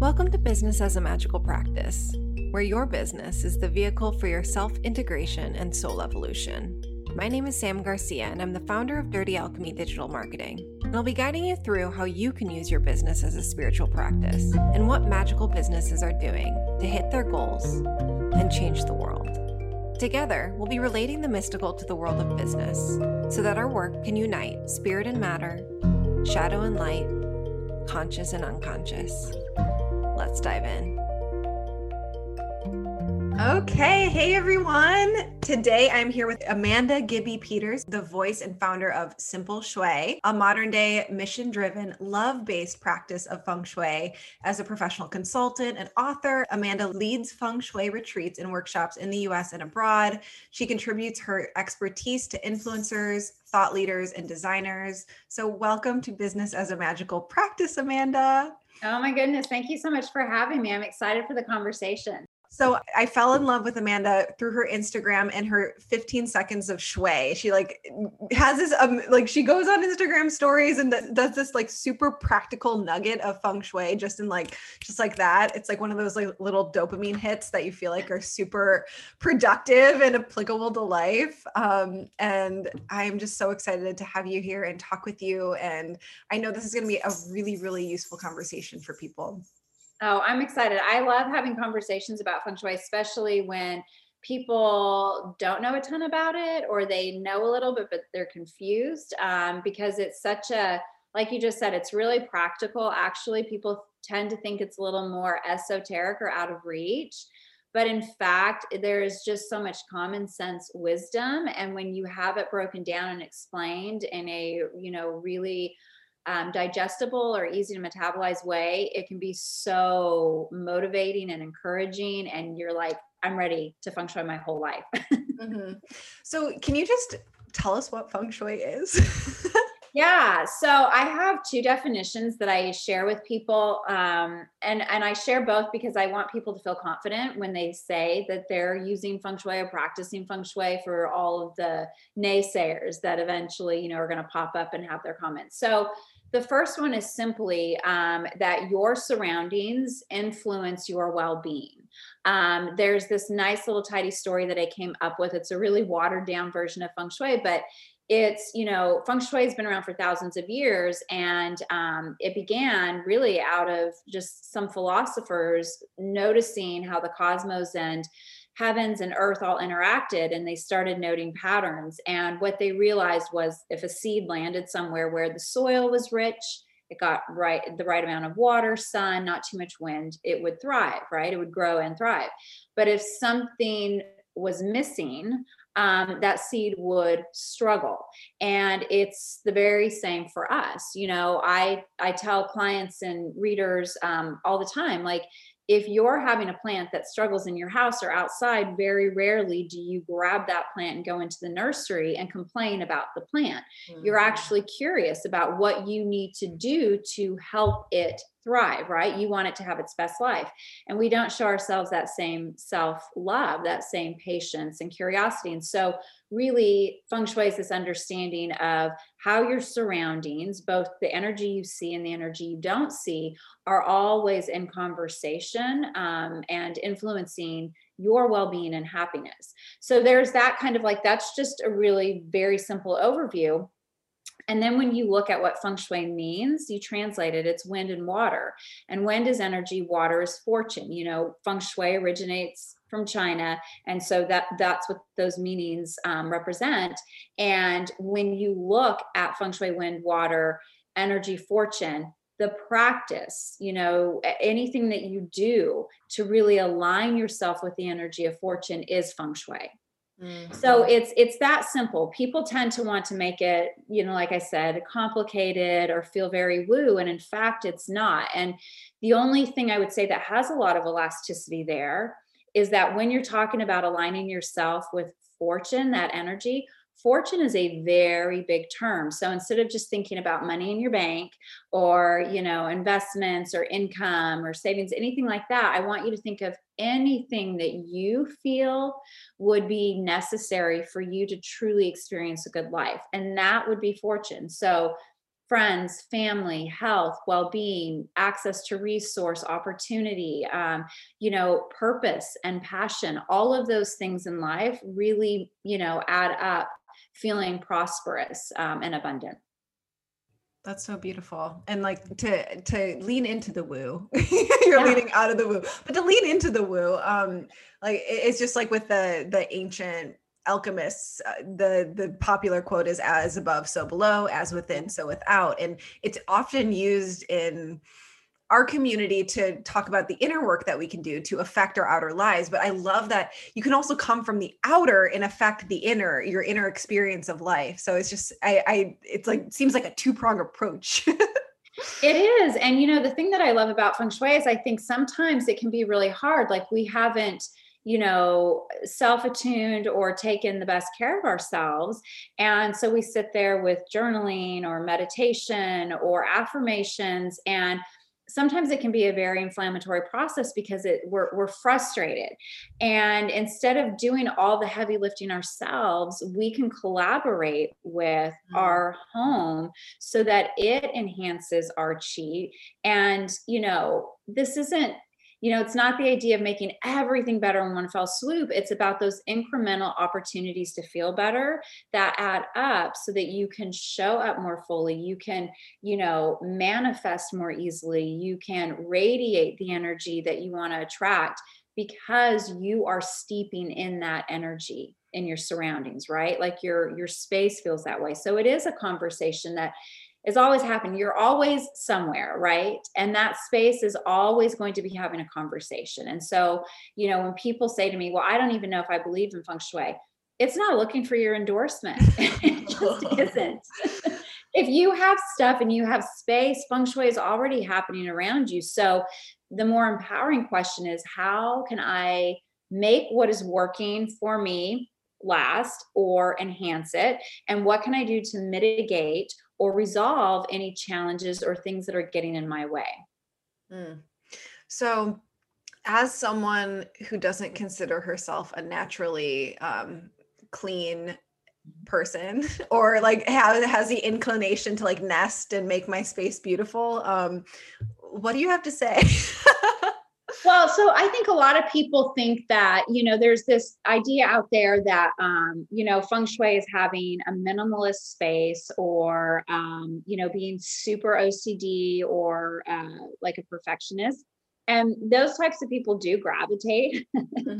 Welcome to Business as a Magical Practice, where your business is the vehicle for your self-integration and soul evolution. My name is Sam Garcia, and I'm the founder of Dirty Alchemy Digital Marketing, and I'll be guiding you through how you can use your business as a spiritual practice and what magical businesses are doing to hit their goals and change the world. Together, we'll be relating the mystical to the world of business so that our work can unite spirit and matter, shadow and light, conscious and unconscious. Let's dive in. Okay. Hey, everyone. Today, I'm here with Amanda Gibby Peters, the voice and founder of Simple Shui, a modern-day, mission-driven, love-based practice of feng shui. As a professional consultant and author, Amanda leads feng shui retreats and workshops in the U.S. and abroad. She contributes her expertise to influencers, thought leaders, and designers. So welcome to Business as a Magical Practice, Amanda. Oh, my goodness. Thank you so much for having me. I'm excited for the conversation. So I fell in love with Amanda through her Instagram and her 15 seconds of shui. She has this, she goes on Instagram stories and does this super practical nugget of feng shui just in just like that. It's like one of those little dopamine hits that you feel like are super productive and applicable to life. And I'm just so excited to have you here and talk with you. And I know this is going to be a really, really useful conversation for people. Oh, I'm excited. I love having conversations about feng shui, especially when people don't know a ton about it, or they know a little bit, but they're confused, because it's such a, like you just said, it's really practical. Actually, people tend to think it's a little more esoteric or out of reach, but in fact, there is just so much common sense wisdom. And when you have it broken down and explained in a, really digestible or easy to metabolize way, it can be so motivating and encouraging. And you're like, I'm ready to feng shui my whole life. Mm-hmm. So can you just tell us what feng shui is? Yeah. So I have two definitions that I share with people. And I share both because I want people to feel confident when they say that they're using feng shui or practicing feng shui, for all of the naysayers that eventually, are going to pop up and have their comments. So the first one is simply that your surroundings influence your well-being. There's this nice little tidy story that I came up with. It's a really watered down version of feng shui, but it's, feng shui has been around for thousands of years, and it began really out of just some philosophers noticing how the cosmos and heavens and earth all interacted, and they started noting patterns. And what they realized was, if a seed landed somewhere where the soil was rich, it got the right amount of water, sun, not too much wind, it would thrive, right? It would grow and thrive. But if something was missing, that seed would struggle. And it's the very same for us. I tell clients and readers all the time, if you're having a plant that struggles in your house or outside, very rarely do you grab that plant and go into the nursery and complain about the plant. Mm-hmm. You're actually curious about what you need to do to help it thrive, right? You want it to have its best life. And we don't show ourselves that same self-love, that same patience and curiosity. And so really, feng shui is this understanding of how your surroundings, both the energy you see and the energy you don't see, are always in conversation and influencing your well-being and happiness. So there's that that's just a really very simple overview. And then when you look at what feng shui means, you translate it, it's wind and water. And wind is energy, water is fortune. Feng shui originates from China. And so that's what those meanings represent. And when you look at feng shui, wind, water, energy, fortune, the practice, anything that you do to really align yourself with the energy of fortune is feng shui. Mm-hmm. So it's that simple. People tend to want to make it, like I said, complicated or feel very woo. And in fact, it's not. And the only thing I would say that has a lot of elasticity there is that when you're talking about aligning yourself with fortune, that energy, fortune is a very big term. So instead of just thinking about money in your bank or, investments or income or savings, anything like that, I want you to think of anything that you feel would be necessary for you to truly experience a good life. And that would be fortune. So friends, family, health, well-being, access to resource, opportunity, purpose and passion, all of those things in life really, add up, feeling prosperous and abundant. That's so beautiful. And to lean into the woo, you're leaning out of the woo, but to lean into the woo, it's just like with the ancient alchemists, the popular quote is as above, so below, as within, so without. And it's often used in our community to talk about the inner work that we can do to affect our outer lives. But I love that you can also come from the outer and affect the inner, your inner experience of life. So it's just, seems like a two-pronged approach. It is. And the thing that I love about feng shui is I think sometimes it can be really hard. Like we haven't, self-attuned or taken the best care of ourselves. And so we sit there with journaling or meditation or affirmations, and sometimes it can be a very inflammatory process because we're frustrated. And instead of doing all the heavy lifting ourselves, we can collaborate with our home so that it enhances our chi. And, this isn't, it's not the idea of making everything better in one fell swoop. It's about those incremental opportunities to feel better that add up so that you can show up more fully. You can, manifest more easily. You can radiate the energy that you want to attract because you are steeping in that energy in your surroundings, right? Like your space feels that way. So it is a conversation that is always happening. You're always somewhere, right? And that space is always going to be having a conversation. And so, when people say to me, well, I don't even know if I believe in feng shui, it's not looking for your endorsement. It just isn't. If you have stuff and you have space, feng shui is already happening around you. So the more empowering question is, how can I make what is working for me last or enhance it? And what can I do to mitigate or resolve any challenges or things that are getting in my way? So as someone who doesn't consider herself a naturally clean person, or has the inclination to nest and make my space beautiful, what do you have to say? Well, so I think a lot of people think that, there's this idea out there that, feng shui is having a minimalist space or, being super OCD or like a perfectionist. And those types of people do gravitate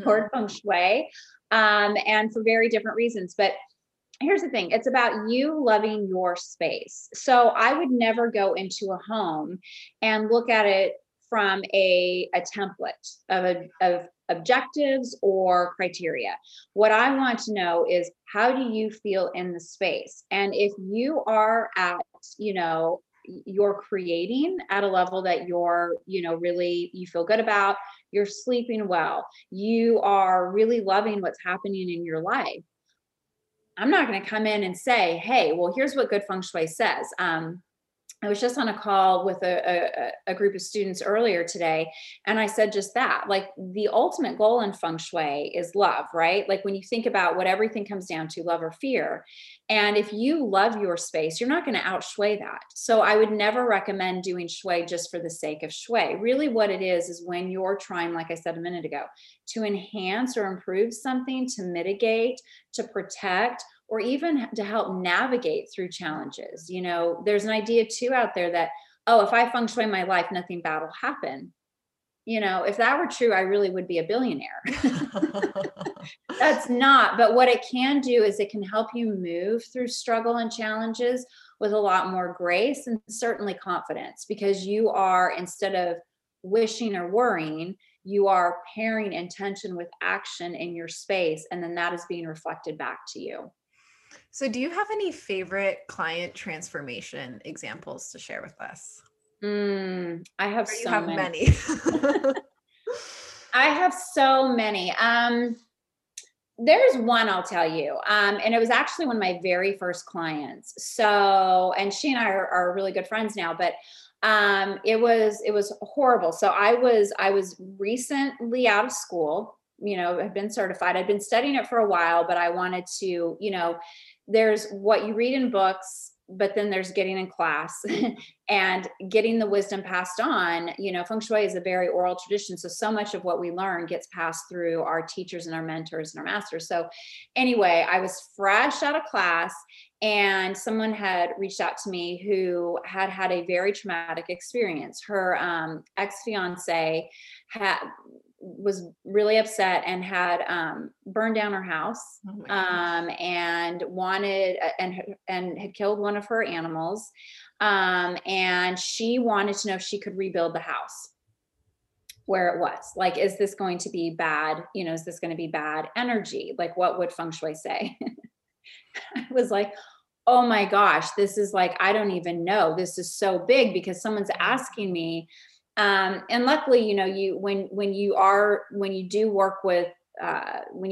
toward feng shui and for very different reasons. But here's the thing. It's about you loving your space. So I would never go into a home and look at it from a template of objectives or criteria. What I want to know is, how do you feel in the space? And if you are at, you're creating at a level that you're, really, you feel good about, you're sleeping well, you are really loving what's happening in your life, I'm not going to come in and say, hey, well, here's what good feng shui says. I was just on a call with a group of students earlier today. And I said just that, the ultimate goal in feng shui is love, right? When you think about what everything comes down to, love or fear. And if you love your space, you're not going to out shui that. So I would never recommend doing shui just for the sake of shui. Really what it is when you're trying, like I said a minute ago, to enhance or improve something, to mitigate, to protect, or even to help navigate through challenges. There's an idea too out there that, oh, if I feng shui my life, nothing bad will happen. If that were true, I really would be a billionaire. That's not, but what it can do is it can help you move through struggle and challenges with a lot more grace and certainly confidence, because you are, instead of wishing or worrying, you are pairing intention with action in your space. And then that is being reflected back to you. So do you have any favorite client transformation examples to share with us? I have so many. I have so many. There's one I'll tell you. And it was actually one of my very first clients. So, and she and I are really good friends now, but it was horrible. So I was recently out of school, had been certified. I'd been studying it for a while, but I wanted to, there's what you read in books But then there's getting in class and getting the wisdom passed on. You know, feng shui is a very oral tradition. So much of what we learn gets passed through our teachers and our mentors and our masters. So anyway, I was fresh out of class and someone had reached out to me who had had a very traumatic experience. Her ex-fiance was really upset and had burned down her house, and wanted and had killed one of her animals, and she wanted to know if she could rebuild the house where it was. Like, is this going to be bad? You know, is this going to be bad energy? Like, what would feng shui say? I was like, oh my gosh, this is like, I don't even know. This is so big because someone's asking me. And luckily, you know, when you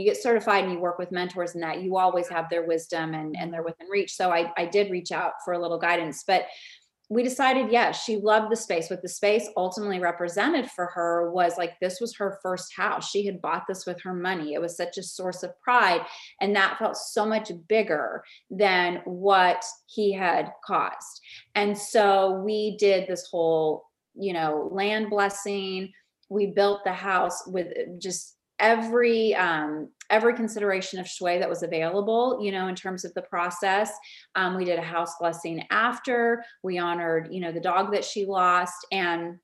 get certified and you work with mentors and that, you always have their wisdom and they're within reach. So I did reach out for a little guidance, but we decided, yes, she loved the space. What the space ultimately represented for her was like, this was her first house. She had bought this with her money. It was such a source of pride. And that felt so much bigger than what he had caused. And so we did this whole, you know, land blessing. We built the house with just every consideration of shui that was available, you know, in terms of the process. We did a house blessing after. We honored, you know, the dog that she lost. And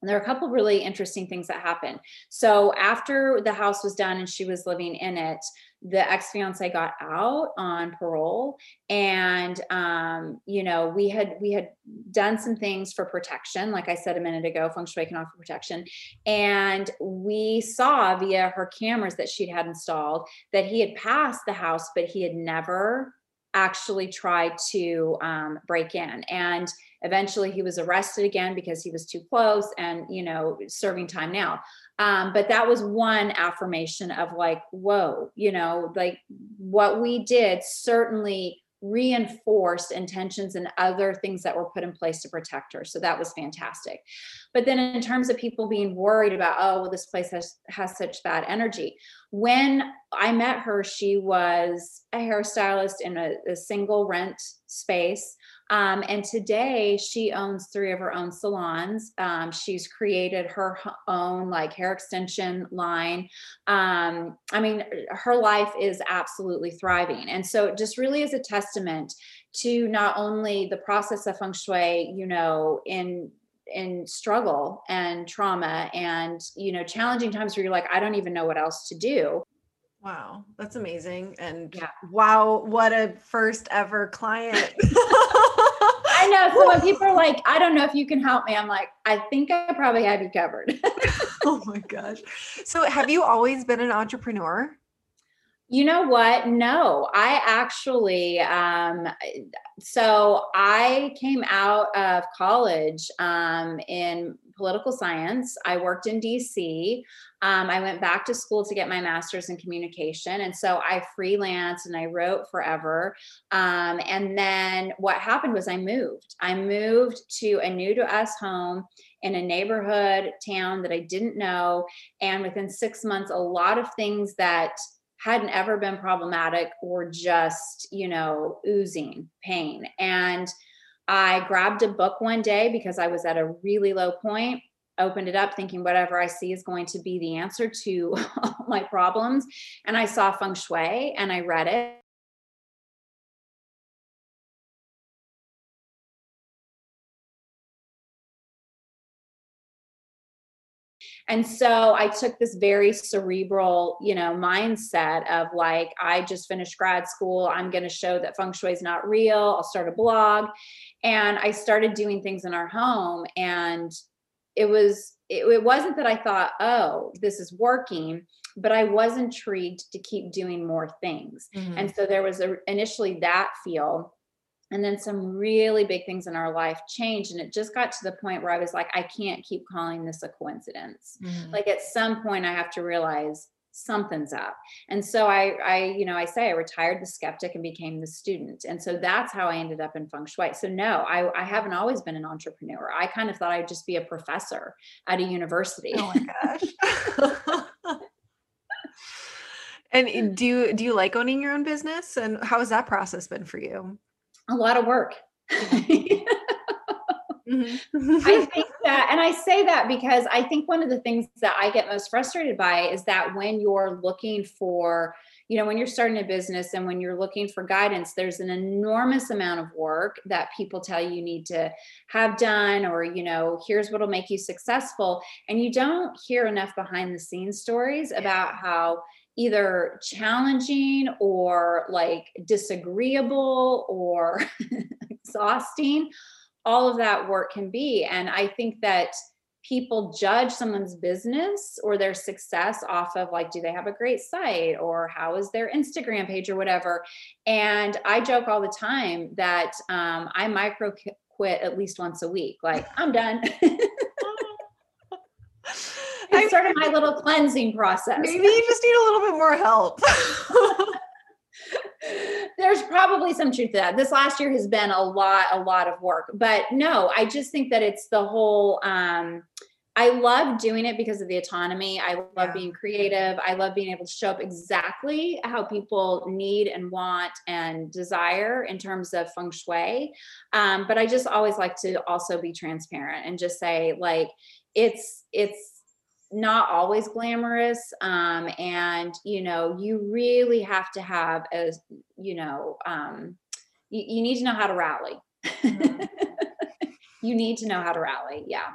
there are a couple of really interesting things that happened. So after the house was done and she was living in it, the ex-fiance got out on parole. And, you know, we had done some things for protection. Like I said a minute ago, feng shui can offer protection. And we saw via her cameras that she'd had installed that he had passed the house, but he had never actually tried to break in. And eventually he was arrested again because he was too close and, you know, serving time now. But that was one affirmation of like, whoa, you know, like what we did certainly reinforced intentions and other things that were put in place to protect her. So that was fantastic. But then in terms of people being worried about, oh, well, this place has such bad energy. When I met her, she was a hairstylist in a single rent space. And today she owns 3 of her own salons. She's created her own like hair extension line. I mean, her life is absolutely thriving. And so it just really is a testament to not only the process of feng shui, you know, in struggle and trauma and, you know, challenging times where you're like, I don't even know what else to do. Wow. That's amazing. And yeah. Wow. What a first ever client. I know. So when people are like, I don't know if you can help me, I'm like, I think I probably have you covered. Oh my gosh. So have you always been an entrepreneur? You know what? No, I actually, so I came out of college in political science. I worked in DC. I went back to school to get my master's in communication. And so I freelanced and I wrote forever. And then what happened was I moved to a new to us home in a neighborhood town that I didn't know. And within 6 months, a lot of things that hadn't ever been problematic or just, you know, oozing pain. And I grabbed a book one day because I was at a really low point, opened it up thinking whatever I see is going to be the answer to all my problems. And I saw feng shui and I read it. And so I took this very cerebral, you know, mindset of like, I just finished grad school. I'm going to show that feng shui is not real. I'll start a blog. And I started doing things in our home. And it wasn't that I thought, oh, this is working, but I was intrigued to keep doing more things. Mm-hmm. And so there was initially that feel. And then some really big things in our life changed. And it just got to the point where I was like, I can't keep calling this a coincidence. Mm-hmm. Like at some point I have to realize something's up. And so I retired the skeptic and became the student. And so that's how I ended up in feng shui. So no, I haven't always been an entrepreneur. I kind of thought I'd just be a professor at a university. Oh my gosh. And do you like owning your own business? And how has that process been for you? a lot of work. I think that, and I say that because I think one of the things that I get most frustrated by is that when you're looking for, you know, when you're starting a business and when you're looking for guidance, there's an enormous amount of work that people tell you need to have done, or, you know, here's what'll make you successful. And you don't hear enough behind the scenes stories about how either challenging or like disagreeable or exhausting all of that work can be. And I think that people judge someone's business or their success off of like, do they have a great site, or how is their Instagram page, or whatever. And I joke all the time that I micro quit at least once a week. Like, I'm done. It's sort of my little cleansing process. Maybe you just need a little bit more help. There's probably some truth to that. This last year has been a lot of work, but no, I just think that it's the whole, I love doing it because of the autonomy. I love being creative. I love being able to show up exactly how people need and want and desire in terms of feng shui. But I just always like to also be transparent and just say, like, it's not always glamorous. And, you know, you really have to have a, you know, you need to know how to rally. You need to know how to rally. Yeah.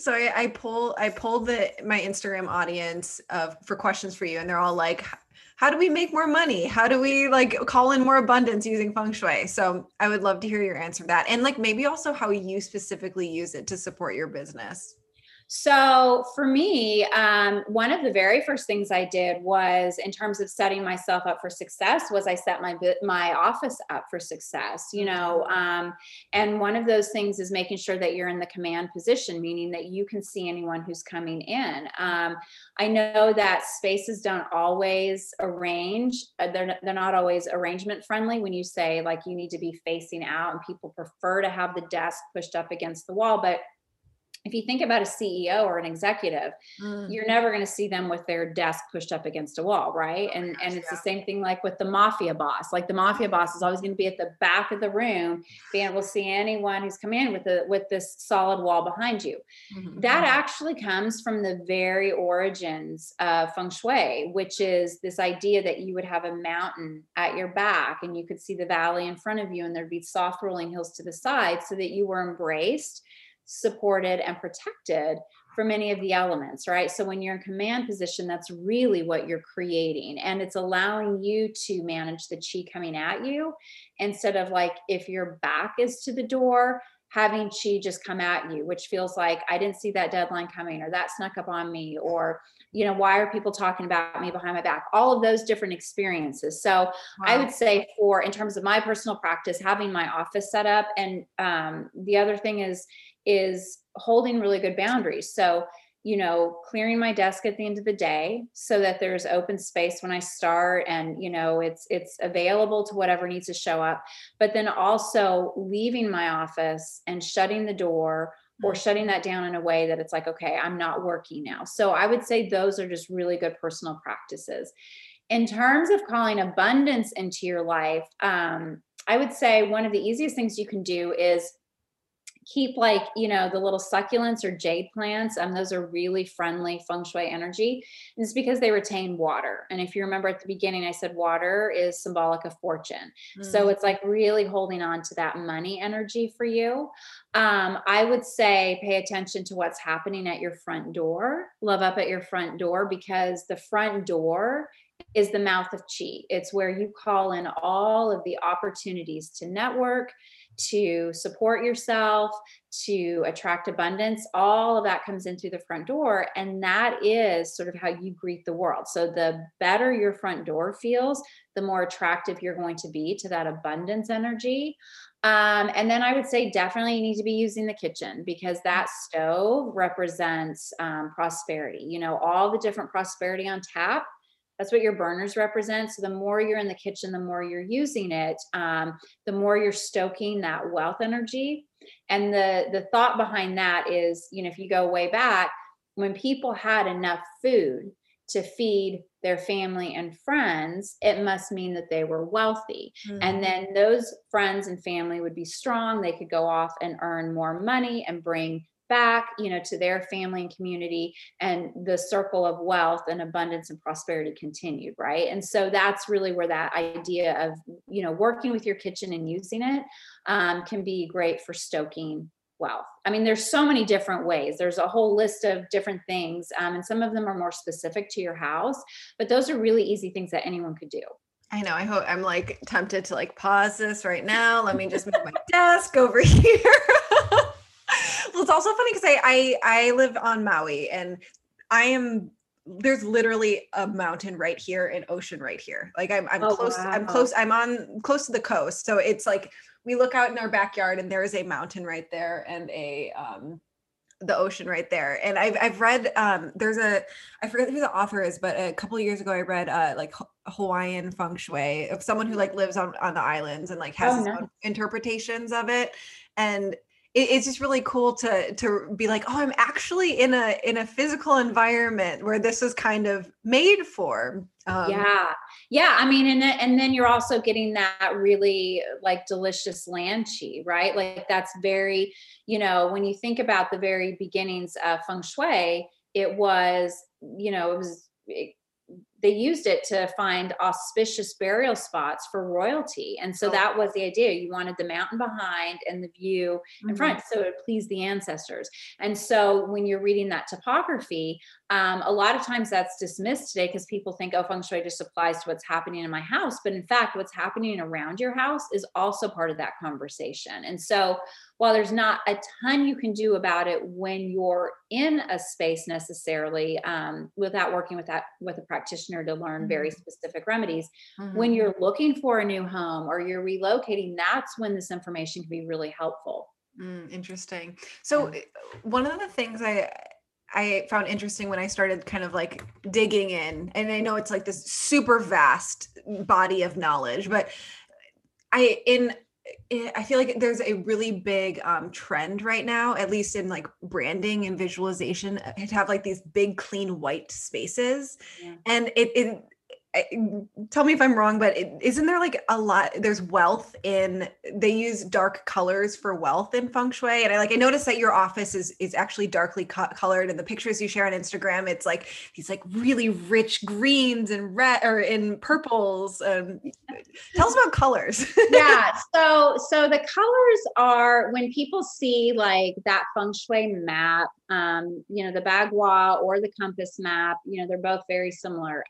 So I pulled my Instagram audience for questions for you, and they're all like, how do we make more money? How do we like call in more abundance using feng shui? So I would love to hear your answer to that. And like, maybe also how you specifically use it to support your business. So for me, one of the very first things I did was, in terms of setting myself up for success, was I set my office up for success, you know, and one of those things is making sure that you're in the command position, meaning that you can see anyone who's coming in. I know that spaces don't always arrange. They're not always arrangement friendly when you say like you need to be facing out, and people prefer to have the desk pushed up against the wall. But if you think about a CEO or an executive, you're never going to see them with their desk pushed up against a wall, right? And it's the same thing like with the mafia boss. Like the mafia boss is always going to be at the back of the room, being able to see anyone who's come in with this solid wall behind you. That actually comes from the very origins of feng shui, which is this idea that you would have a mountain at your back and you could see the valley in front of you, and there'd be soft rolling hills to the side, so that you were embraced, supported, and protected from any of the elements, right? So when you're in command position, that's really what you're creating. And it's allowing you to manage the chi coming at you, instead of like, if your back is to the door, having chi just come at you, which feels like, I didn't see that deadline coming, or that snuck up on me, or, you know, why are people talking about me behind my back? All of those different experiences. So I would say in terms of my personal practice, having my office set up. And the other thing is holding really good boundaries. So, you know, clearing my desk at the end of the day so that there's open space when I start, and, you know, it's available to whatever needs to show up, but then also leaving my office and shutting the door or shutting that down in a way that it's like, okay, I'm not working now. So I would say those are just really good personal practices. In terms of calling abundance into your life, I would say one of the easiest things you can do is keep, like, you know, the little succulents or jade plants. Those are really friendly feng shui energy. And it's because they retain water. And if you remember at the beginning, I said water is symbolic of fortune. So it's like really holding on to that money energy for you. I would say pay attention to what's happening at your front door. Love up at your front door, because the front door is the mouth of chi. It's where you call in all of the opportunities to network, to support yourself, to attract abundance. All of that comes in through the front door. And that is sort of how you greet the world. So the better your front door feels, the more attractive you're going to be to that abundance energy. And then I would say definitely you need to be using the kitchen, because that stove represents prosperity, you know, all the different prosperity on tap. That's what your burners represent. So the more you're in the kitchen, the more you're using it, the more you're stoking that wealth energy. And the thought behind that is, you know, if you go way back, when people had enough food to feed their family and friends, it must mean that they were wealthy. Mm-hmm. And then those friends and family would be strong. They could go off and earn more money and bring back, to their family and community, and the circle of wealth and abundance and prosperity continued. Right. And so that's really where that idea of, working with your kitchen and using it can be great for stoking wealth. I mean, there's so many different ways. There's a whole list of different things. And some of them are more specific to your house, but those are really easy things that anyone could do. I know. I hope I'm tempted to pause this right now. Let me just move my desk over here. Well, it's also funny because I live on Maui, and there's literally a mountain right here and ocean right here. I'm close. Wow. I'm close to the coast. So it's we look out in our backyard and there is a mountain right there and the ocean right there. And I've read, I forget who the author is, but a couple of years ago I read, Hawaiian feng shui, of someone who lives on the islands and has his own interpretations of it. And it's just really cool to be I'm actually in a physical environment where this is kind of made for. Yeah. I mean, and then you're also getting that really delicious lanchi, right? That's very, when you think about the very beginnings of feng shui, they used it to find auspicious burial spots for royalty. And so that was the idea. You wanted the mountain behind and the view in front. So it pleased the ancestors. And so when you're reading that topography, a lot of times that's dismissed today because people think, feng shui just applies to what's happening in my house. But in fact, what's happening around your house is also part of that conversation. And so while there's not a ton you can do about it when you're in a space necessarily, without working with a practitioner to learn very specific remedies. Mm-hmm. When you're looking for a new home or you're relocating, that's when this information can be really helpful. Interesting. So one of the things I found interesting when I started kind of digging in, and I know it's this super vast body of knowledge, but I feel there's a really big trend right now, at least in branding and visualization, to have these big clean white spaces. Yeah. And tell me if I'm wrong, but isn't there there's wealth in, they use dark colors for wealth in feng shui. And I noticed that your office is actually darkly colored, and the pictures you share on Instagram, it's these really rich greens and red or in purples. Tell us about colors. Yeah. So the colors are when people see that feng shui map, the bagua or the compass map, they're both very similar.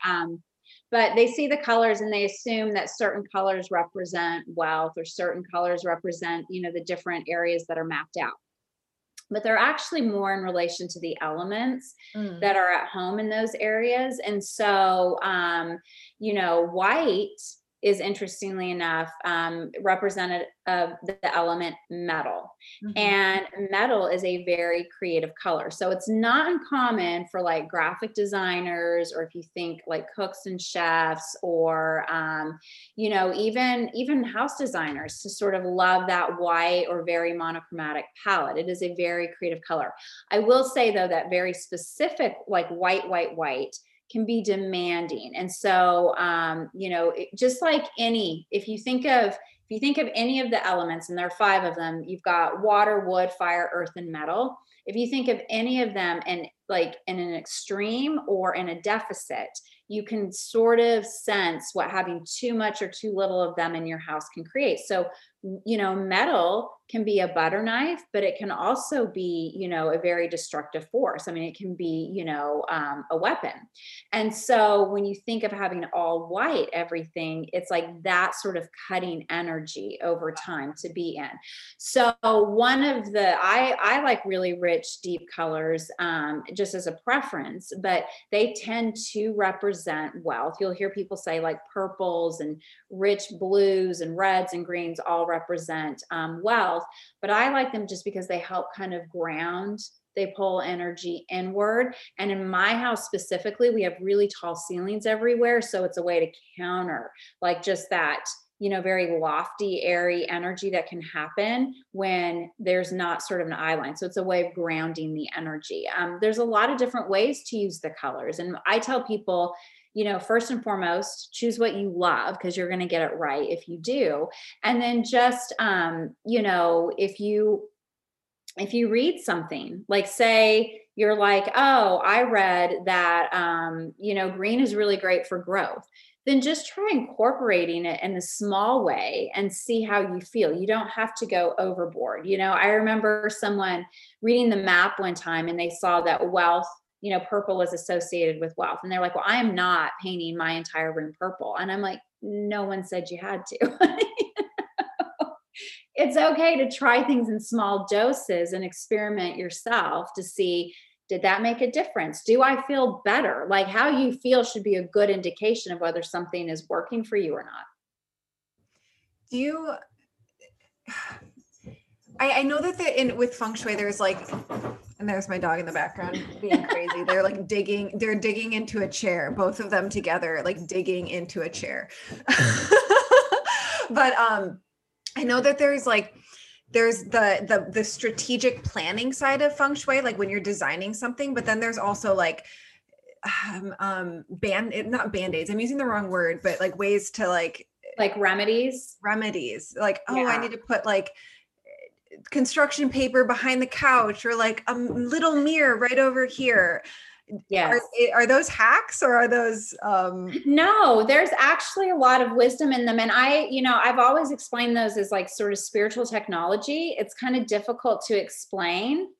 But they see the colors and they assume that certain colors represent wealth or certain colors represent, the different areas that are mapped out. But they're actually more in relation to the elements that are at home in those areas. And so, white is interestingly enough representative of the element metal. Mm-hmm. And metal is a very creative color. So it's not uncommon for graphic designers, or if you think cooks and chefs, or, even house designers, to sort of love that white or very monochromatic palette. It is a very creative color. I will say though, that very specific, white can be demanding. And so, if you think of any of the elements, and there are 5 of them, you've got water, wood, fire, earth, and metal. If you think of any of them and in an extreme or in a deficit, you can sort of sense what having too much or too little of them in your house can create. So, metal can be a butter knife, but it can also be, a very destructive force. I mean, it can be, a weapon. And so when you think of having all white, everything, it's that sort of cutting energy over time to be in. So one of the, I like really rich, deep colors, just as a preference, but they tend to represent wealth. You'll hear people say purples and rich blues and reds and greens all represent wealth, but I like them just because they help kind of ground. They pull energy inward. And in my house specifically, we have really tall ceilings everywhere. So it's a way to counter just that you know, very lofty, airy energy that can happen when there's not sort of an eye line. So it's a way of grounding the energy. There's a lot of different ways to use the colors. And I tell people, you know, first and foremost, choose what you love, because you're going to get it right if you do. And then just, you know, if you read something, like say you're like, oh, I read that, you know, green is really great for growth, then just try incorporating it in a small way and see how you feel. You don't have to go overboard. You know, I remember someone reading the map one time and they saw that wealth, you know, purple was associated with wealth. And they're like, well, I am not painting my entire room purple. And I'm like, no one said you had to. It's okay to try things in small doses and experiment yourself to see, did that make a difference? Do I feel better? Like, how you feel should be a good indication of whether something is working for you or not. Do you, I know that with feng shui, there's like, and there's my dog in the background being crazy. They're like digging into a chair, both of them together, like digging into a chair. But, I know that there's like, there's the strategic planning side of feng shui, like when you're designing something, but then there's also like, not band-aids, I'm using the wrong word, but like ways to like remedies, like, oh, yeah. I need to put like construction paper behind the couch, or like a little mirror right over here. Yes. Are those hacks, or are those, No, there's actually a lot of wisdom in them. And I've always explained those as like sort of spiritual technology. It's kind of difficult to explain.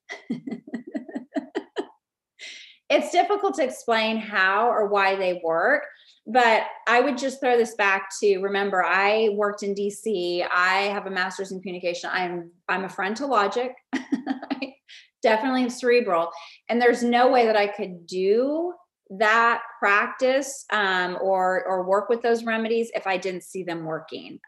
It's difficult to explain how or why they work, but I would just throw this back to, remember, I worked in DC. I have a master's in communication. I'm a friend to logic. Definitely cerebral. And there's no way that I could do that practice or work with those remedies if I didn't see them working.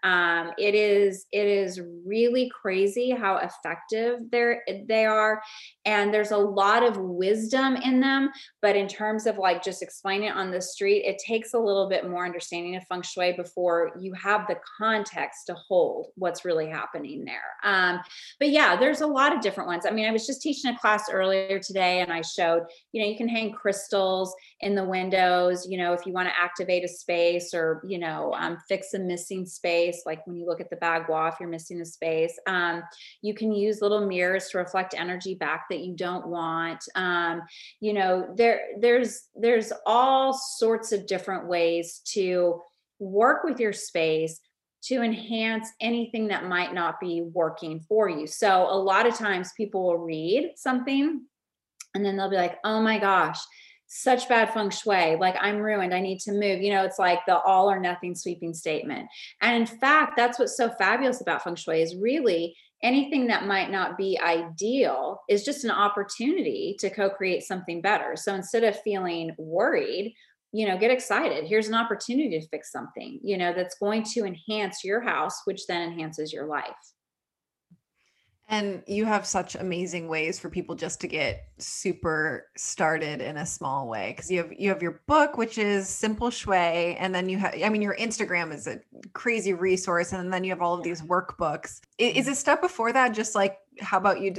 It is really crazy how effective they are. And there's a lot of wisdom in them. But in terms of like just explaining it on the street, it takes a little bit more understanding of feng shui before you have the context to hold what's really happening there. But yeah, there's a lot of different ones. I mean, I was just teaching a class earlier today and I showed, you know, you can hang crystals in the windows, you know, if you want to activate a space, or, you know, fix a missing space. Like when you look at the bagua, if you're missing a space, you can use little mirrors to reflect energy back that you don't want. You know, there's all sorts of different ways to work with your space to enhance anything that might not be working for you. So a lot of times people will read something and then they'll be like, oh my gosh, such bad feng shui, like I'm ruined, I need to move. You know, it's like the all or nothing sweeping statement. And in fact, that's what's so fabulous about feng shui, is really anything that might not be ideal is just an opportunity to co-create something better. So instead of feeling worried, you know, get excited. Here's an opportunity to fix something, you know, that's going to enhance your house, which then enhances your life. And you have such amazing ways for people just to get super started in a small way, because you have your book, which is Simple Shui, and then you have, I mean, your Instagram is a crazy resource, and then you have all of these workbooks. Is a step before that just like, how about you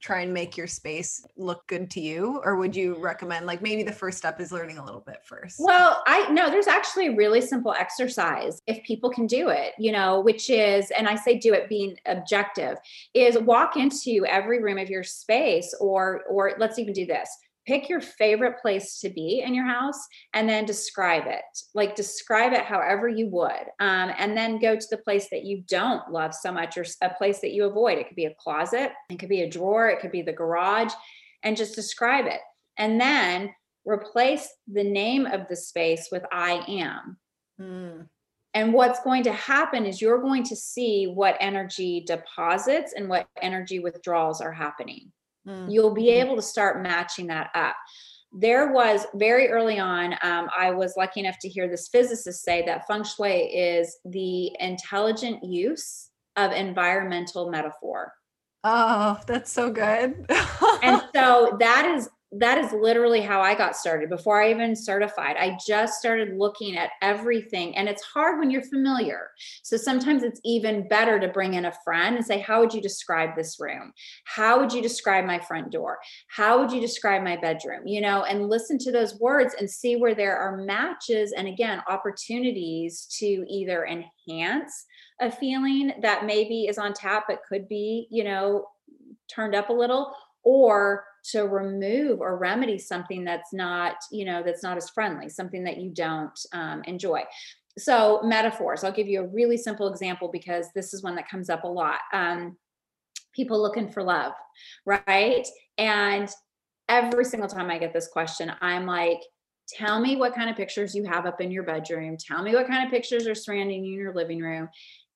try and make your space look good to you? Or would you recommend like maybe the first step is learning a little bit first? Well, there's actually a really simple exercise if people can do it, you know, which is, and I say do it being objective, is walk into every room of your space, or let's even do this. Pick your favorite place to be in your house and then describe it however you would. And then go to the place that you don't love so much, or a place that you avoid. It could be a closet, it could be a drawer, it could be the garage, and just describe it. And then replace the name of the space with I am. Mm. And what's going to happen is you're going to see what energy deposits and what energy withdrawals are happening. You'll be able to start matching that up. There was very early on, I was lucky enough to hear this physicist say that feng shui is the intelligent use of environmental metaphor. Oh, that's so good. And so that is that is literally how I got started before I even certified. I just started looking at everything, and it's hard when you're familiar. So sometimes it's even better to bring in a friend and say, how would you describe this room? How would you describe my front door? How would you describe my bedroom? You know, and listen to those words and see where there are matches. And again, opportunities to either enhance a feeling that maybe is on tap, but could be, you know, turned up a little, or to remove or remedy something that's not, you know, that's not as friendly, something that you don't enjoy. So metaphors, I'll give you a really simple example because this is one that comes up a lot. People looking for love, right? And every single time I get this question, I'm like, tell me what kind of pictures you have up in your bedroom. Tell me what kind of pictures are surrounding you in your living room.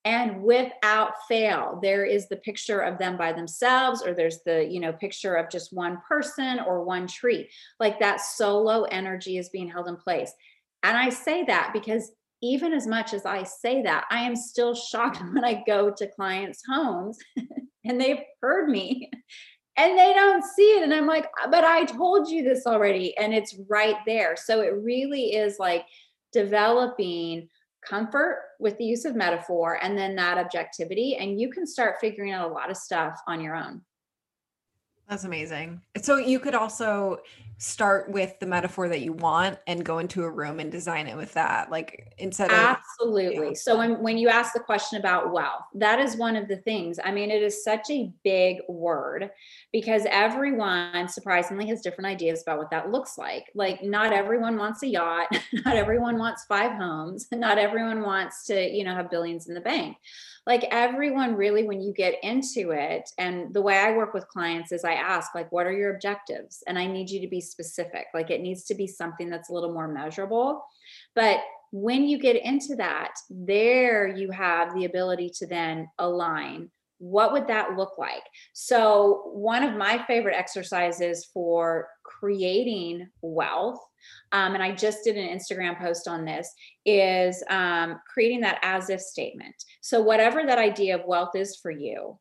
And without fail, there is the picture of them by themselves, or there's the, you know, picture of just one person or one tree. Like that solo energy is being held in place. And I say that because even as much as I say that, I am still shocked when I go to clients' homes and they've heard me and they don't see it. And I'm like, but I told you this already. And it's right there. So it really is like developing comfort with the use of metaphor and then that objectivity. And you can start figuring out a lot of stuff on your own. That's amazing. So you could also start with the metaphor that you want and go into a room and design it with that, like instead of— Absolutely. Yeah. So when you ask the question about wealth, that is one of the things. I mean, it is such a big word because everyone surprisingly has different ideas about what that looks like. Like not everyone wants a yacht, not everyone wants 5 homes, not everyone wants to, you know, have billions in the bank. Like everyone really, when you get into it, and the way I work with clients is I ask, like, what are your objectives? And I need you to be specific. Like it needs to be something that's a little more measurable. But when you get into that, there you have the ability to then align. What would that look like? So one of my favorite exercises for creating wealth, and I just did an Instagram post on this, is creating that as if statement. So whatever that idea of wealth is for you,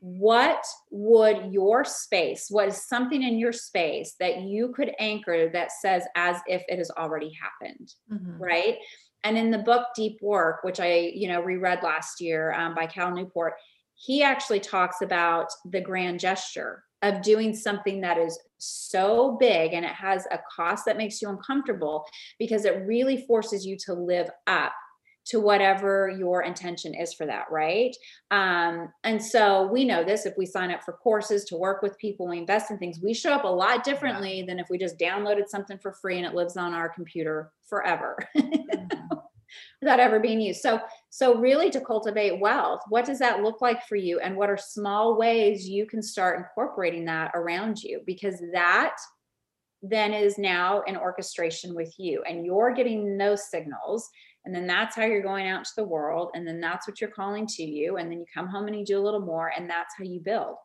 what would your space, what is something in your space that you could anchor that says as if it has already happened, right? And in the book, Deep Work, which I, you know, reread last year by Cal Newport, he actually talks about the grand gesture of doing something that is so big and it has a cost that makes you uncomfortable because it really forces you to live up to whatever your intention is for that, right? And so we know this, if we sign up for courses, to work with people, we invest in things, we show up a lot differently than if we just downloaded something for free and it lives on our computer forever without ever being used. So really to cultivate wealth, what does that look like for you? And what are small ways you can start incorporating that around you? Because that then is now an orchestration with you and you're getting those signals. And then that's how you're going out to the world. And then that's what you're calling to you. And then you come home and you do a little more, and that's how you build.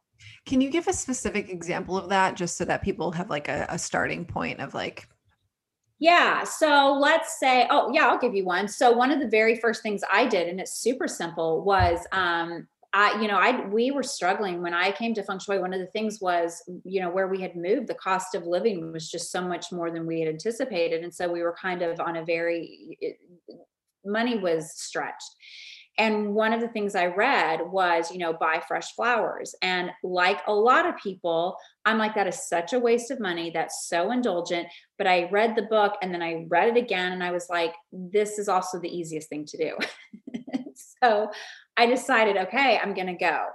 Can you give a specific example of that just so that people have like a starting point of like— Yeah. So let's say, oh yeah, I'll give you one. So one of the very first things I did, and it's super simple, was, we were struggling when I came to Feng Shui. One of the things was, you know, where we had moved, the cost of living was just so much more than we had anticipated. And so we were kind of on money was stretched. And one of the things I read was, you know, buy fresh flowers. And like a lot of people, I'm like, that is such a waste of money. That's so indulgent. But I read the book and then I read it again. And I was like, this is also the easiest thing to do. So I decided, okay, I'm going to go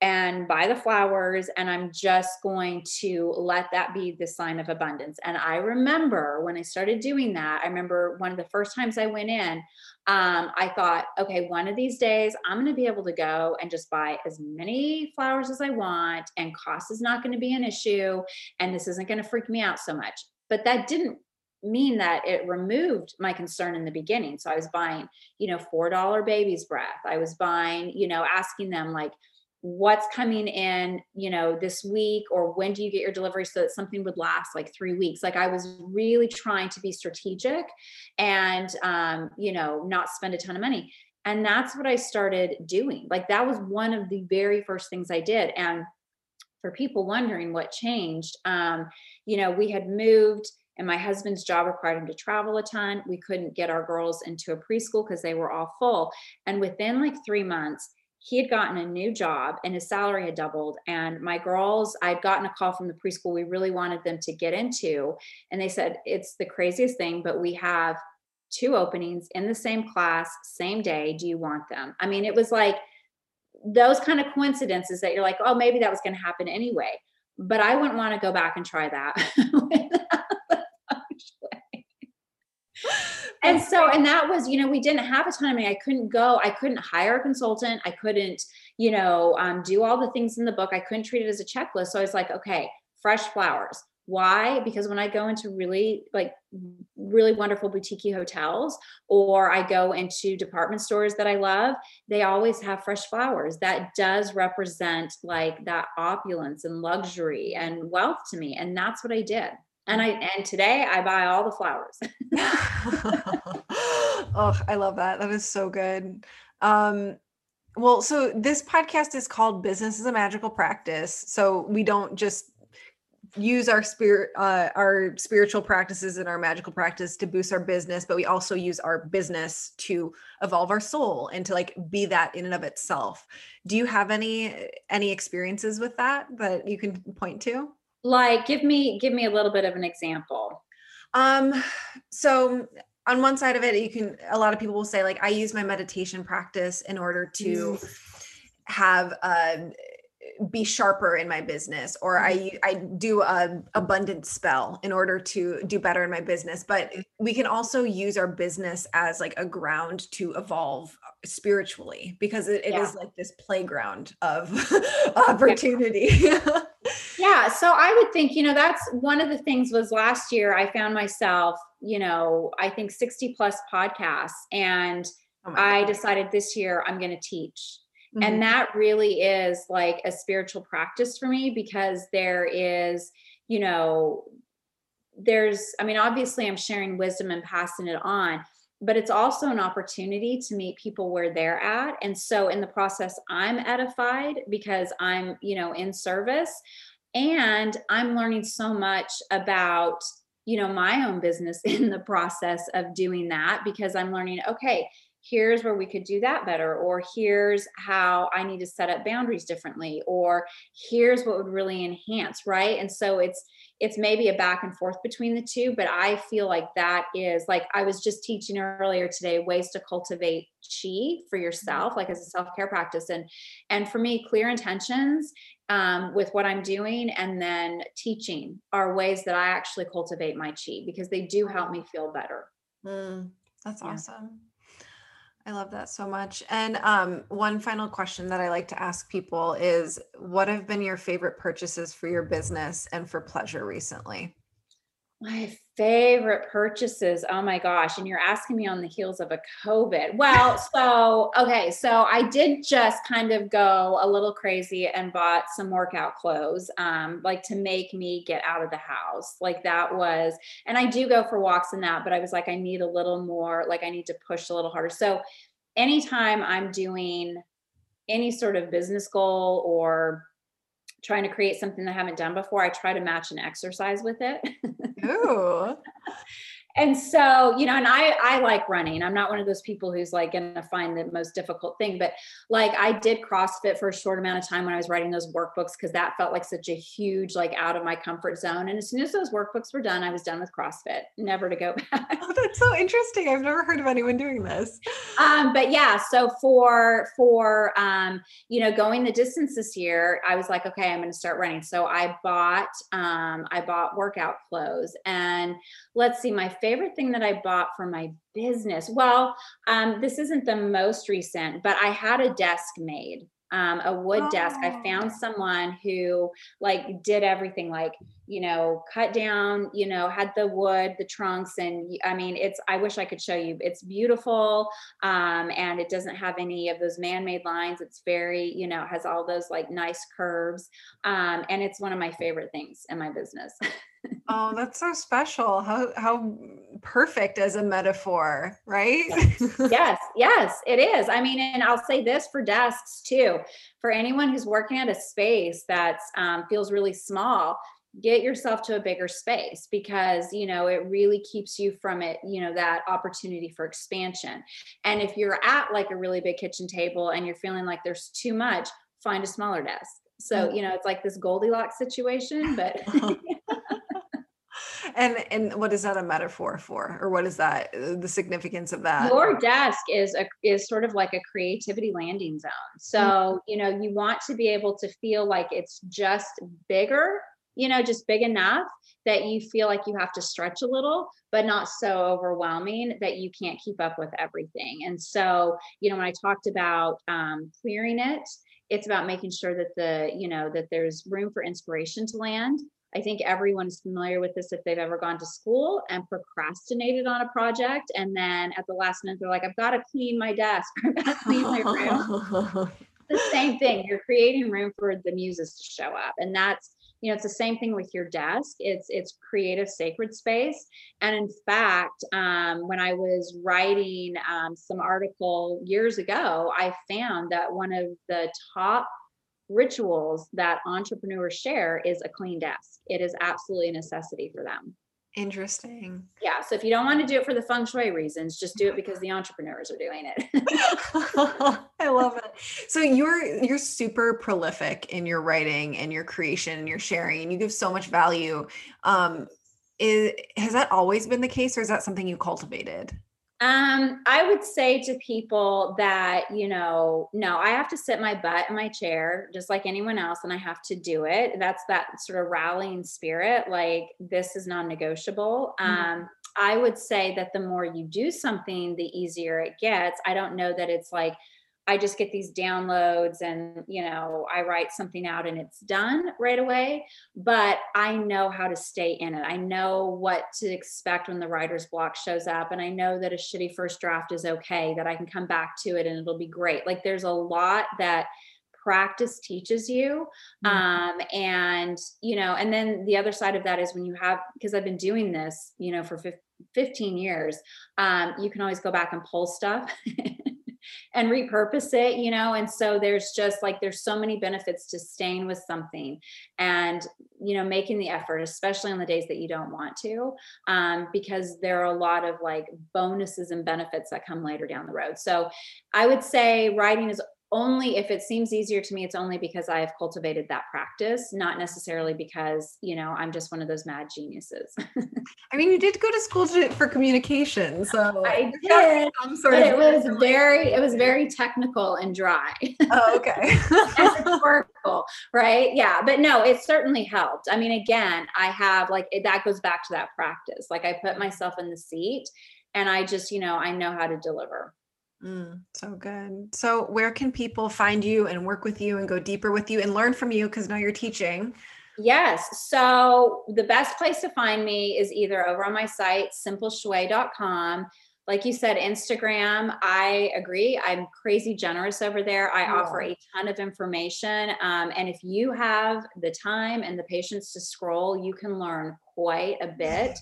and buy the flowers. And I'm just going to let that be the sign of abundance. And I remember when I started doing that, I remember one of the first times I went in, I thought, okay, one of these days I'm going to be able to go and just buy as many flowers as I want, and cost is not going to be an issue. And this isn't going to freak me out so much. But that didn't mean that it removed my concern in the beginning. So I was buying, you know, $4 baby's breath. I was buying, you know, asking them like, what's coming in, you know, this week, or when do you get your delivery, so that something would last like 3 weeks. Like I was really trying to be strategic and, you know, not spend a ton of money. And that's what I started doing. Like that was one of the very first things I did. And for people wondering what changed, we had moved and my husband's job required him to travel a ton. We couldn't get our girls into a preschool because they were all full. And within like 3 months, he had gotten a new job and his salary had doubled. And my girls, I'd gotten a call from the preschool we really wanted them to get into. And they said, it's the craziest thing, but we have 2 openings in the same class, same day. Do you want them? I mean, it was like those kind of coincidences that you're like, oh, maybe that was going to happen anyway. But I wouldn't want to go back and try that. And so, and that was, we didn't have a ton of money. I couldn't go, I couldn't hire a consultant. I couldn't, do all the things in the book. I couldn't treat it as a checklist. So I was like, okay, fresh flowers. Why? Because when I go into really wonderful boutique hotels, or I go into department stores that I love, they always have fresh flowers. That does represent like that opulence and luxury and wealth to me. And that's what I did. And today I buy all the flowers. Oh, I love that. That is so good. Well, so this podcast is called Business is a Magical Practice. So we don't just use our spiritual practices and our magical practice to boost our business, but we also use our business to evolve our soul and to like be that in and of itself. Do you have any experiences with that you can point to? Like, give me a little bit of an example. So on one side of it, a lot of people will say like, I use my meditation practice in order to have, be sharper in my business, or I do an abundance spell in order to do better in my business. But we can also use our business as like a ground to evolve spiritually, because it is like this playground of opportunity. Yeah. Yeah. So I would think, that's one of the things was last year I found myself, I think 60 plus podcasts, and I decided this year I'm going to teach. Mm-hmm. And that really is like a spiritual practice for me, because there is, obviously I'm sharing wisdom and passing it on, but it's also an opportunity to meet people where they're at. And so in the process, I'm edified because I'm, in service, and I'm learning so much about, my own business in the process of doing that, because I'm learning, okay, here's where we could do that better, or here's how I need to set up boundaries differently, or here's what would really enhance, right? And so it's maybe a back and forth between the two, but I feel like that is like, I was just teaching earlier today, ways to cultivate chi for yourself, like as a self-care practice. And for me, clear intentions with what I'm doing, and then teaching are ways that I actually cultivate my chi, because they do help me feel better. That's awesome. I love that so much. And one final question that I like to ask people is, what have been your favorite purchases for your business and for pleasure recently? My favorite purchases. Oh my gosh. And you're asking me on the heels of a COVID. Well, So I did just kind of go a little crazy and bought some workout clothes, like to make me get out of the house. Like that was, and I do go for walks and that, but I was like, I need a little more, like I need to push a little harder. So anytime I'm doing any sort of business goal or trying to create something that I haven't done before, I try to match an exercise with it. Ooh. And so, and I like running. I'm not one of those people who's like going to find the most difficult thing, but like I did CrossFit for a short amount of time when I was writing those workbooks, because that felt like such a huge, like out of my comfort zone. And as soon as those workbooks were done, I was done with CrossFit, never to go back. Oh, that's so interesting. I've never heard of anyone doing this. But yeah, so for going the distance this year, I was like, okay, I'm going to start running. So I bought workout clothes, and let's see, my favorite thing that I bought for my business. Well, this isn't the most recent, but I had a desk made, a wood desk. I found someone who like did everything, like, cut down, had the wood, the trunks. And I mean, I wish I could show you, it's beautiful. And it doesn't have any of those man-made lines. It's very, has all those like nice curves. And it's one of my favorite things in my business. Oh, that's so special. How perfect as a metaphor, right? Yes, it is. I mean, and I'll say this for desks too, for anyone who's working at a space that feels really small, get yourself to a bigger space because, you know, it really keeps you from it, you know, that opportunity for expansion. And if you're at like a really big kitchen table and you're feeling like there's too much, find a smaller desk. So, you know, it's like this Goldilocks situation, but. And what is that a metaphor for, or what is that, the significance of that? Your desk is sort of like a creativity landing zone. So, you know, you want to be able to feel like it's just bigger, you know, just big enough that you feel like you have to stretch a little, but not so overwhelming that you can't keep up with everything. And so, you know, when I talked about clearing it, it's about making sure that the, you know, that there's room for inspiration to land. I think everyone's familiar with this if they've ever gone to school and procrastinated on a project. And then at the last minute, they're like, I've got to clean my desk. I've got to clean my room. The same thing. You're creating room for the muses to show up. And that's, you know, it's the same thing with your desk. It's creative sacred space. And in fact, when I was writing some article years ago, I found that one of the top rituals that entrepreneurs share is a clean desk. It is absolutely a necessity for them. Interesting. Yeah. So if you don't want to do it for the feng shui reasons, just do it because the entrepreneurs are doing it. I love it. So you're super prolific in your writing and your creation and your sharing, and you give so much value. Has that always been the case, or is that something you cultivated? I would say to people that, you know, no, I have to sit my butt in my chair just like anyone else, and I have to do it. That's that sort of rallying spirit. Like, this is non-negotiable. I would say that the more you do something, the easier it gets. I don't know that it's like, I just get these downloads and, you know, I write something out and it's done right away, but I know how to stay in it. I know what to expect when the writer's block shows up. And I know that a shitty first draft is okay, that I can come back to it and it'll be great. Like, there's a lot that practice teaches you. And, you know, and then the other side of that is when you have, because I've been doing this, you know, for 15 years, you can always go back and pull stuff and repurpose it, you know? And so there's just like, there's so many benefits to staying with something and, you know, making the effort, especially on the days that you don't want to, because there are a lot of like bonuses and benefits that come later down the road. So I would say writing is only, if it seems easier to me, it's only because I have cultivated that practice, not necessarily because, you know, I'm just one of those mad geniuses. I mean, you did go to school for communication, so I did. It was very technical and dry. Oh, okay. And historical, right? Yeah, but no, it certainly helped. I mean, again, I have like that goes back to that practice. Like, I put myself in the seat, and I just, you know, I know how to deliver. So good. So where can people find you and work with you and go deeper with you and learn from you? Because now you're teaching. Yes. So the best place to find me is either over on my site, simpleshui.com. Like you said, Instagram, I agree. I'm crazy generous over there. I offer a ton of information. And if you have the time and the patience to scroll, you can learn quite a bit.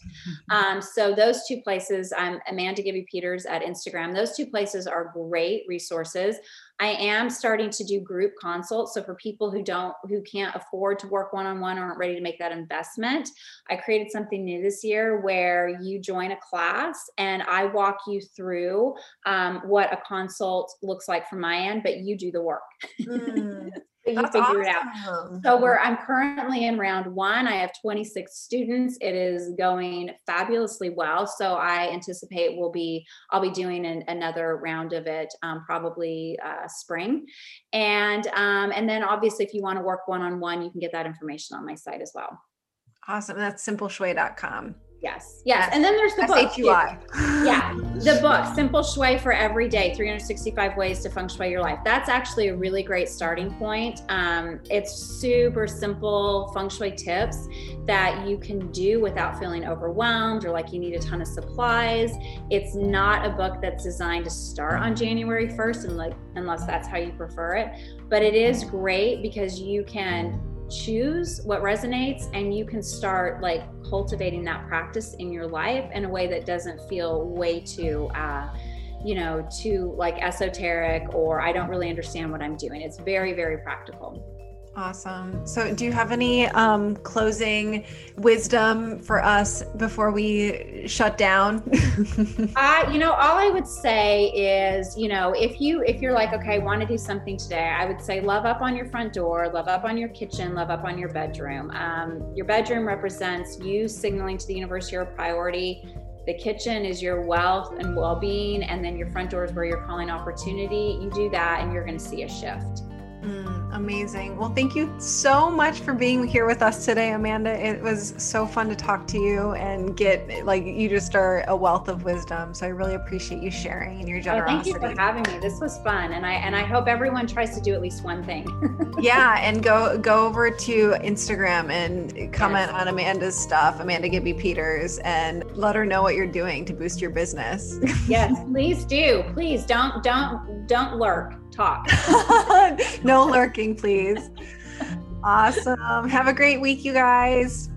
So those two places, I'm Amanda Gibby Peters at Instagram. Those two places are great resources. I am starting to do group consults. So for people who can't afford to work one-on-one or aren't ready to make that investment, I created something new this year where you join a class and I walk you through what a consult looks like from my end, but you do the work. You figure it out. So I'm currently in round one. I have 26 students. It is going fabulously well. So I anticipate I'll be doing another round of it, probably spring. And then obviously if you want to work one-on-one, you can get that information on my site as well. Awesome. That's simpleshui.com. Yes. Yes. And then there's the book. Yeah. The book, Simple Shui for Every Day, 365 Ways to Feng Shui Your Life. That's actually a really great starting point. It's super simple feng shui tips that you can do without feeling overwhelmed or like you need a ton of supplies. It's not a book that's designed to start on January 1st, unless that's how you prefer it. But it is great because you can choose what resonates, and you can start like cultivating that practice in your life in a way that doesn't feel way too, too like esoteric, or I don't really understand what I'm doing. It's very, very practical. Awesome. So do you have any closing wisdom for us before we shut down? All I would say is, if you're like, okay, I want to do something today, I would say love up on your front door, love up on your kitchen, love up on your bedroom. Your bedroom represents you signaling to the universe you're a priority. The kitchen is your wealth and well-being. And then your front door is where you're calling opportunity. You do that and you're going to see a shift. Amazing. Well, thank you so much for being here with us today, Amanda. It was so fun to talk to you and you just are a wealth of wisdom. So I really appreciate you sharing and your generosity. Oh, thank you for having me. This was fun. And I hope everyone tries to do at least one thing. Yeah. And go over to Instagram and comment on Amanda's stuff, Amanda Gibby Peters, and let her know what you're doing to boost your business. Yes, please do. Please don't lurk. Talk. No lurking, please. Awesome. Have a great week, you guys.